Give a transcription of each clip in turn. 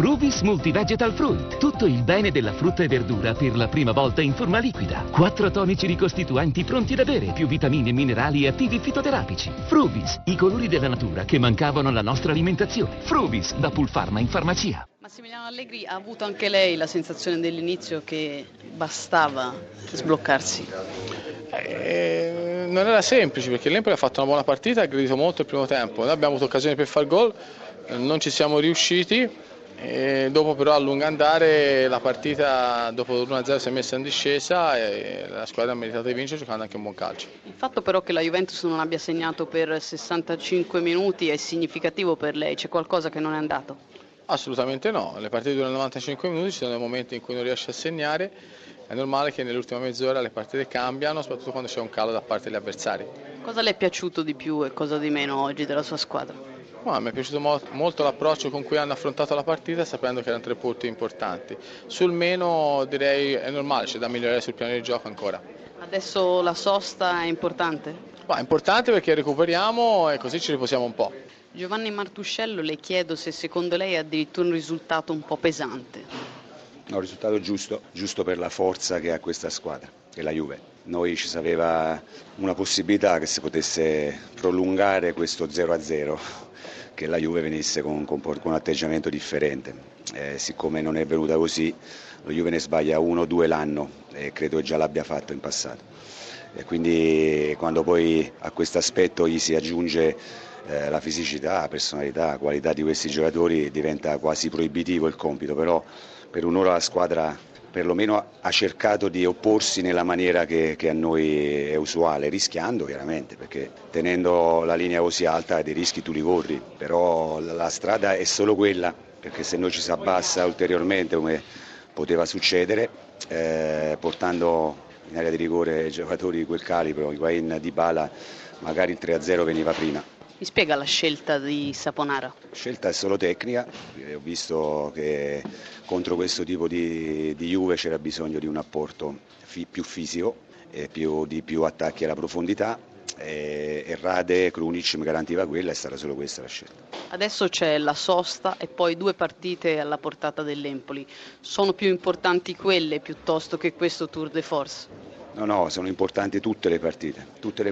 Fruvis Multivegetal Fruit, tutto il bene della frutta e verdura per la prima volta in forma liquida. 4 tonici ricostituenti pronti ad avere, più vitamine, minerali e attivi fitoterapici. Fruvis, i colori della natura che mancavano alla nostra alimentazione. Fruvis, da Pool Pharma in farmacia. Massimiliano Allegri, ha avuto anche lei la sensazione dell'inizio che bastava sbloccarsi? Non era semplice, perché l'Empoli ha fatto una buona partita, ha aggredito molto il primo tempo, noi abbiamo avuto occasione per far gol, non ci siamo riusciti, e dopo però a lungo andare la partita dopo l'1-0 si è messa in discesa e la squadra ha meritato di vincere giocando anche un buon calcio. Il fatto però che la Juventus non abbia segnato per 65 minuti è significativo per lei, c'è qualcosa che non è andato? Assolutamente no, le partite durano 95 minuti, ci sono dei momenti in cui non riesce a segnare, è normale che nell'ultima mezz'ora le partite cambiano, soprattutto quando c'è un calo da parte degli avversari. Cosa le è piaciuto di più e cosa di meno oggi della sua squadra? Ma, mi è piaciuto molto l'approccio con cui hanno affrontato la partita, sapendo che erano 3 punti importanti. Sul meno direi è normale, c'è da migliorare sul piano di gioco ancora. Adesso la sosta è importante? Ma, è importante perché recuperiamo e così ci riposiamo un po'. Giovanni Martuscello, le chiedo se secondo lei è addirittura un risultato un po' pesante. No, un risultato giusto per la forza che ha questa squadra, che è la Juve. Noi ci sapeva una possibilità che si potesse prolungare questo 0-0, che la Juve venisse con un atteggiamento differente. Siccome non è venuta così, la Juve ne sbaglia 1 o 2 l'anno e credo che già l'abbia fatto in passato. E quindi quando poi a questo aspetto gli si aggiunge la fisicità, la personalità, la qualità di questi giocatori, diventa quasi proibitivo il compito, però per un'ora la squadra perlomeno ha cercato di opporsi nella maniera che a noi è usuale, rischiando chiaramente, perché tenendo la linea così alta dei rischi tu li corri, però la strada è solo quella, perché se noi ci si abbassa ulteriormente come poteva succedere, portando in area di rigore giocatori di quel calibro, Higuain, Dybala, magari il 3-0 veniva prima. Mi spiega la scelta di Saponara? La scelta è solo tecnica, ho visto che contro questo tipo di Juve c'era bisogno di un apporto più fisico, e più attacchi alla profondità, e Rade Krunic mi garantiva quella, e sarà solo questa la scelta. Adesso c'è la sosta e poi 2 partite alla portata dell'Empoli, sono più importanti quelle piuttosto che questo tour de force? No, sono importanti tutte le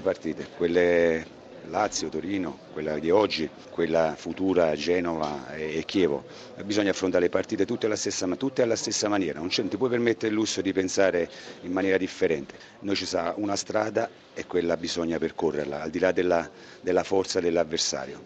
partite, quelle Lazio, Torino, quella di oggi, quella futura Genova e Chievo. Bisogna affrontare le partite tutte alla stessa maniera, non ti puoi permettere il lusso di pensare in maniera differente. Noi ci sarà una strada e quella bisogna percorrerla, al di là della forza dell'avversario.